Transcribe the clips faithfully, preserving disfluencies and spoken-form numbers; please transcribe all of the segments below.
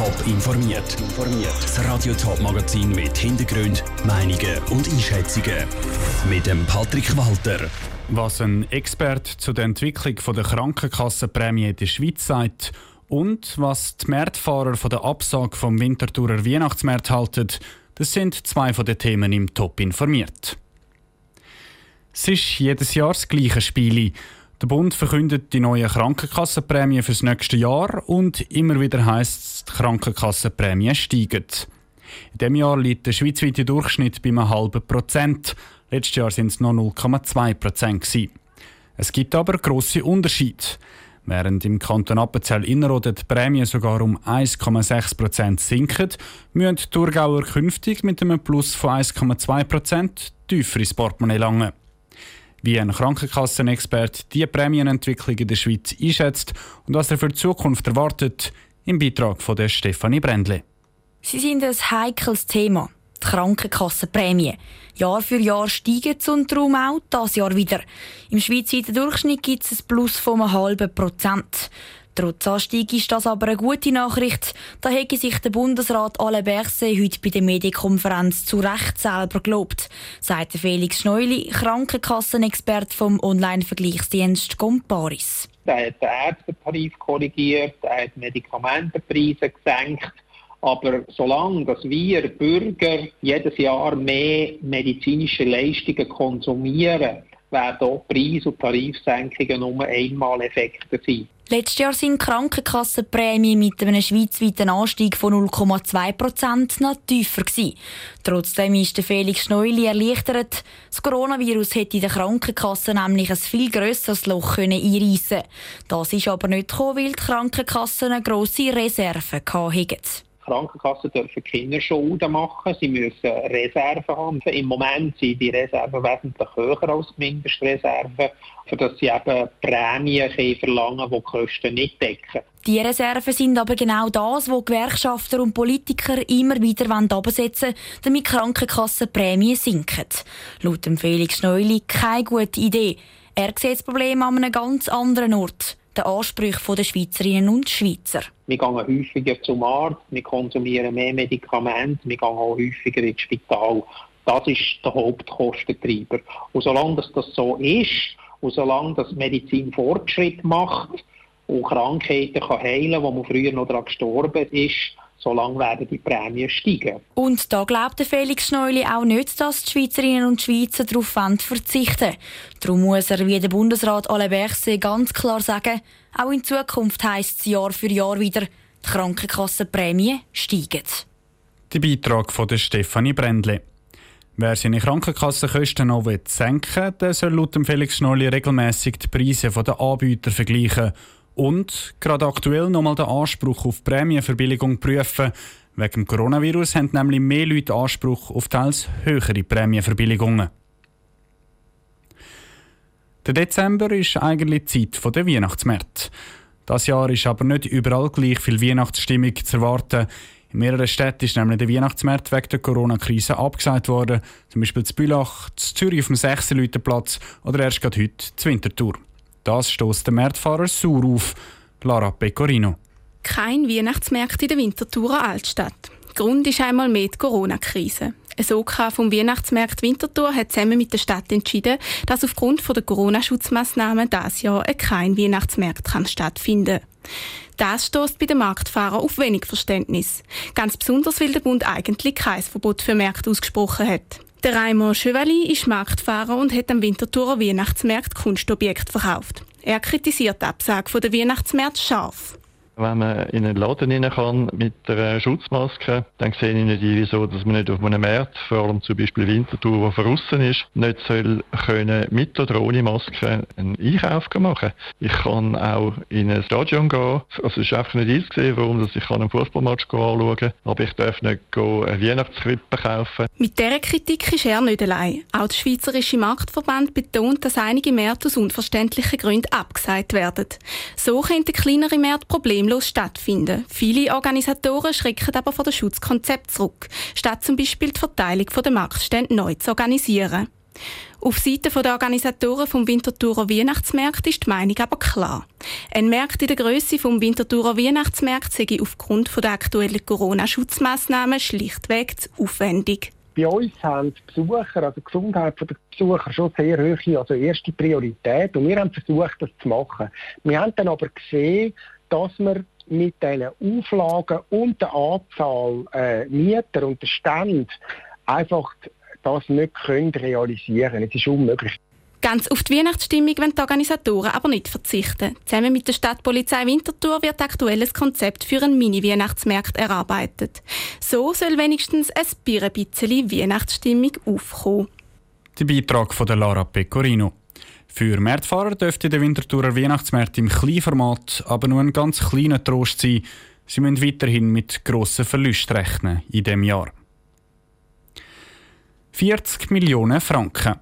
Top informiert. Das Radio Top Magazin mit Hintergründen, Meinungen und Einschätzungen. Mit dem Patrick Walter. Was ein Experte zu der Entwicklung der Krankenkassenprämie in der Schweiz sagt und was die Märtfahrer von der Absage vom Winterthurer Weihnachtsmarkt halten, das sind zwei von den Themen im Top informiert. Es ist jedes Jahr das gleiche Spiel. Der Bund verkündet die neue Krankenkassenprämie fürs nächste Jahr und immer wieder heisst es, die Krankenkassenprämien steigen. In diesem Jahr liegt der schweizweite Durchschnitt bei einem halben Prozent. Letztes Jahr waren es noch null Komma zwei Prozent. Es gibt aber grosse Unterschiede. Während im Kanton Appenzell-Innerrhoden die Prämien sogar um eins Komma sechs Prozent sinken, müssen die Thurgauer künftig mit einem Plus von eins Komma zwei Prozent tiefer ins Portemonnaie langen. Wie ein Krankenkassenexperte die Prämienentwicklung in der Schweiz einschätzt und was er für die Zukunft erwartet, im Beitrag von der Stefanie Brändle. Sie sind ein heikles Thema, die Krankenkassenprämie. Jahr für Jahr steigen sie und darum auch dieses Jahr wieder. Im schweizweiten Durchschnitt gibt es ein Plus von einem halben Prozent. Trotz Anstieg ist das aber eine gute Nachricht. Da hätte sich der Bundesrat Alain Berset heute bei der Medienkonferenz zu Recht selber gelobt, sagt Felix Schneuwly, Krankenkassenexperte vom Online-Vergleichsdienst Comparis. Er hat den Ärztetarif korrigiert, er hat Medikamentenpreise gesenkt. Aber solange dass wir Bürger jedes Jahr mehr medizinische Leistungen konsumieren, werden auch Preis- und Tarifsenkungen nur einmal Effekte sein. Letztes Jahr sind Krankenkassenprämien mit einem schweizweiten Anstieg von null Komma zwei Prozent noch tiefer gewesen. Trotzdem ist Felix Schneuwly erleichtert, das Coronavirus hätte in den Krankenkassen nämlich ein viel grösseres Loch einreissen können. Das ist aber nicht gekommen, weil die Krankenkassen eine grosse Reserve hatten. Die Krankenkassen dürfen keine Schulden machen, sie müssen Reserven haben. Im Moment sind die Reserven wesentlich höher als die Mindestreserven, sodass sie eben Prämien verlangen, die die Kosten nicht decken. Die Reserven sind aber genau das, was Gewerkschafter und Politiker immer wieder herabsetzen wollen, damit Krankenkassenprämien sinken. Laut Felix Schneuwly keine gute Idee. Er sieht das Problem an einem ganz anderen Ort. Den Ansprüchen der Schweizerinnen und Schweizer. Wir gehen häufiger zum Arzt, wir konsumieren mehr Medikamente, wir gehen auch häufiger ins Spital. Das ist der Hauptkostentreiber. Und solange das, das so ist und solange das Medizin Fortschritt macht und Krankheiten kann heilen kann, wo man früher noch daran gestorben ist, solange werden die Prämien steigen. Und da glaubt Felix Schneuwly auch nicht, dass die Schweizerinnen und Schweizer darauf verzichten wollen. Darum muss er, wie der Bundesrat Alain Berset, ganz klar sagen, auch in Zukunft heisst es Jahr für Jahr wieder, die Krankenkassenprämien steigen. Der Beitrag von Stefanie Brändle. Wer seine Krankenkassenkosten noch senken will, der soll laut Felix Schneuwly regelmässig die Preise der Anbieter vergleichen und gerade aktuell nochmal den Anspruch auf Prämienverbilligung prüfen. Wegen dem Coronavirus haben nämlich mehr Leute Anspruch auf teils höhere Prämienverbilligungen. Der Dezember ist eigentlich die Zeit der Weihnachtsmärkte. Dieses Jahr ist aber nicht überall gleich viel Weihnachtsstimmung zu erwarten. In mehreren Städten ist nämlich der Weihnachtsmarkt wegen der Corona-Krise abgesagt worden. Zum Beispiel in Bülach, in Zürich auf dem sechsten Leutenplatz oder erst gerade heute in Winterthur. Das stösst der Märtfahrer sauer auf. Lara Pecorino. Kein Weihnachtsmarkt in der Winterthurer Altstadt. Grund ist einmal mehr die Corona-Krise. Ein O K vom Weihnachtsmarkt Winterthur hat zusammen mit der Stadt entschieden, dass aufgrund der Corona-Schutzmassnahmen dieses Jahr kein Weihnachtsmarkt stattfinden kann. Das stösst bei den Marktfahrern auf wenig Verständnis. Ganz besonders, weil der Bund eigentlich kein Verbot für Märkte ausgesprochen hat. Der Raymond Chevalier ist Marktfahrer und hat am Winterthurer Weihnachtsmarkt Kunstobjekte verkauft. Er kritisiert die Absage der Weihnachtsmärkte scharf. Wenn man in einen Laden rein kann mit einer Schutzmaske, dann sehe ich nicht, wieso dass man nicht auf einem Markt, vor allem zum Beispiel Winterthur, der verrissen ist, nicht soll können mit oder ohne Maske einen Einkauf machen. Ich kann auch in ein Stadion gehen. Also es ist einfach nicht eingesehen, warum dass ich einen Fußballmatch anschauen kann, aber ich darf nicht eine Weihnachtskrippe kaufen. Mit dieser Kritik ist er nicht allein. Auch der Schweizerische Marktverband betont, dass einige Märkte aus unverständlichen Gründen abgesagt werden. So könnten kleinere Märkte problemlos stattfinden. Viele Organisatoren schrecken aber von den Schutzkonzepten zurück, statt zum Beispiel die Verteilung der Marktstände neu zu organisieren. Auf Seite der Organisatoren vom Winterthurer Weihnachtsmarkt ist die Meinung aber klar. Ein Markt in der Grösse vom Winterthurer Weihnachtsmarkt sei aufgrund der aktuellen Corona-Schutzmassnahmen schlichtweg zu aufwendig. Bei uns haben die Besucher, also die Gesundheit der Besucher, schon sehr hohe, also erste Priorität. Und wir haben versucht, das zu machen. Wir haben dann aber gesehen, dass wir mit diesen Auflagen und der Anzahl äh, Mieter und der Stände einfach das nicht können realisieren können. Es ist unmöglich. Ganz auf die Weihnachtsstimmung wollen die Organisatoren aber nicht verzichten. Zusammen mit der Stadtpolizei Winterthur wird aktuelles Konzept für einen Mini-Weihnachtsmarkt erarbeitet. So soll wenigstens ein bisschen Weihnachtsstimmung aufkommen. Der Beitrag von Lara Pecorino. Für Märtfahrer dürfte der Winterthurer Weihnachtsmarkt im Kleinformat aber nur ein ganz kleiner Trost sein. Sie müssen weiterhin mit grossen Verlusten rechnen in diesem Jahr. vierzig Millionen Franken.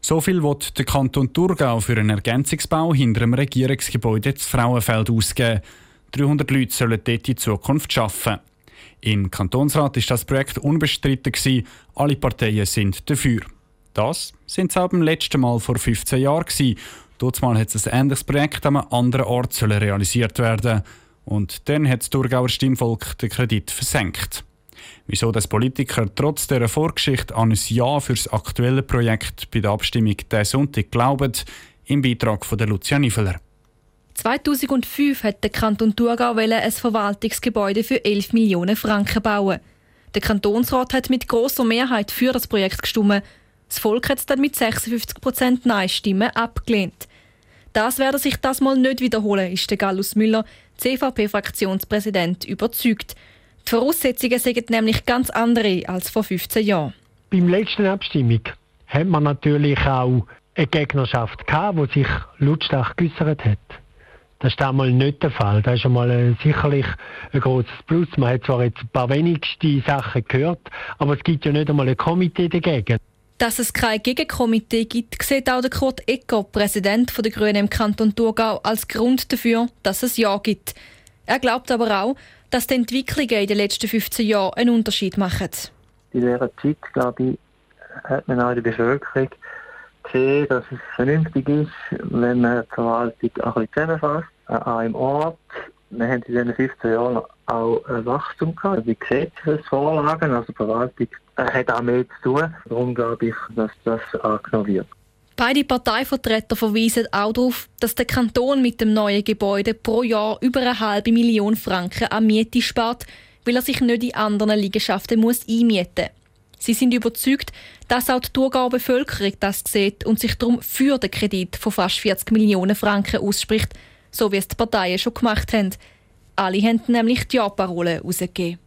So viel will der Kanton Thurgau für einen Ergänzungsbau hinter dem Regierungsgebäude in Frauenfeld ausgeben. dreihundert Leute sollen dort in Zukunft arbeiten. Im Kantonsrat war das Projekt unbestritten gewesen. Alle Parteien sind dafür. Das sind sie auch beim letzten Mal vor fünfzehn Jahren gewesen. Dort mal hat ein ähnliches Projekt an einem anderen Ort realisiert werden. Und dann hat das Thurgauer Stimmvolk den Kredit versenkt. Wieso dass Politiker trotz dieser Vorgeschichte an ein Ja für das aktuelle Projekt bei der Abstimmung diesen Sonntag glauben, im Beitrag von Lucia Niveller. zweitausendfünf wollte der Kanton Thurgau ein Verwaltungsgebäude für elf Millionen Franken bauen. Der Kantonsrat hat mit grosser Mehrheit für das Projekt gestimmt. Das Volk hat es dann mit sechsundfünfzig Prozent Nein-Stimmen abgelehnt. Das werde sich das mal nicht wiederholen, ist der Gallus Müller, C V P-Fraktionspräsident, überzeugt. Die Voraussetzungen sind nämlich ganz andere als vor fünfzehn Jahren. Beim letzten Abstimmung hat man natürlich auch eine Gegnerschaft gehabt, die sich lautstark geäussert hat. Das ist einmal nicht der Fall. Das ist einmal sicherlich ein grosses Plus. Man hat zwar jetzt ein paar wenigste Sachen gehört, aber es gibt ja nicht einmal ein Komitee dagegen. Dass es kein Gegenkomitee gibt, sieht auch der Kurt Eckhoff, Präsident der Grünen im Kanton Thurgau, als Grund dafür, dass es Ja gibt. Er glaubt aber auch, dass die Entwicklungen in den letzten fünfzehn Jahren einen Unterschied machen. In dieser Zeit, glaube ich, hat man auch in der Bevölkerung gesehen, dass es vernünftig ist, wenn man die Verwaltung ein bisschen zusammenfasst, an einem Ort. Wir haben in diesen fünfzehn Jahren auch ein Wachstum gehabt. Die Gesetzesvorlagen, also die Verwaltung, hat auch mehr zu tun. Darum glaube ich, dass das angenommen wird. Beide Parteivertreter verweisen auch darauf, dass der Kanton mit dem neuen Gebäude pro Jahr über eine halbe Million Franken an Miete spart, weil er sich nicht in anderen Liegenschaften muss einmieten muss. Sie sind überzeugt, dass auch die Thurgauer Bevölkerung das sieht und sich darum für den Kredit von fast vierzig Millionen Franken ausspricht, so wie es die Parteien schon gemacht haben. Alle haben nämlich die Ja-Parole herausgegeben.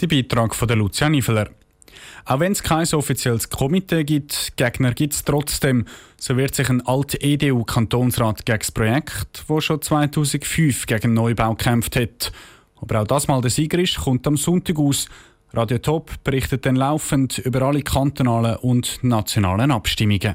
Der Beitrag von Lucia Niveller. Auch wenn es kein offizielles Komitee gibt, Gegner gibt es trotzdem. So wird sich ein alter E D U-Kantonsrat gegen das Projekt, das schon zweitausendfünf gegen den Neubau gekämpft hat. Aber auch das Mal der Sieger ist, kommt am Sonntag aus. Radio Top berichtet dann laufend über alle kantonalen und nationalen Abstimmungen.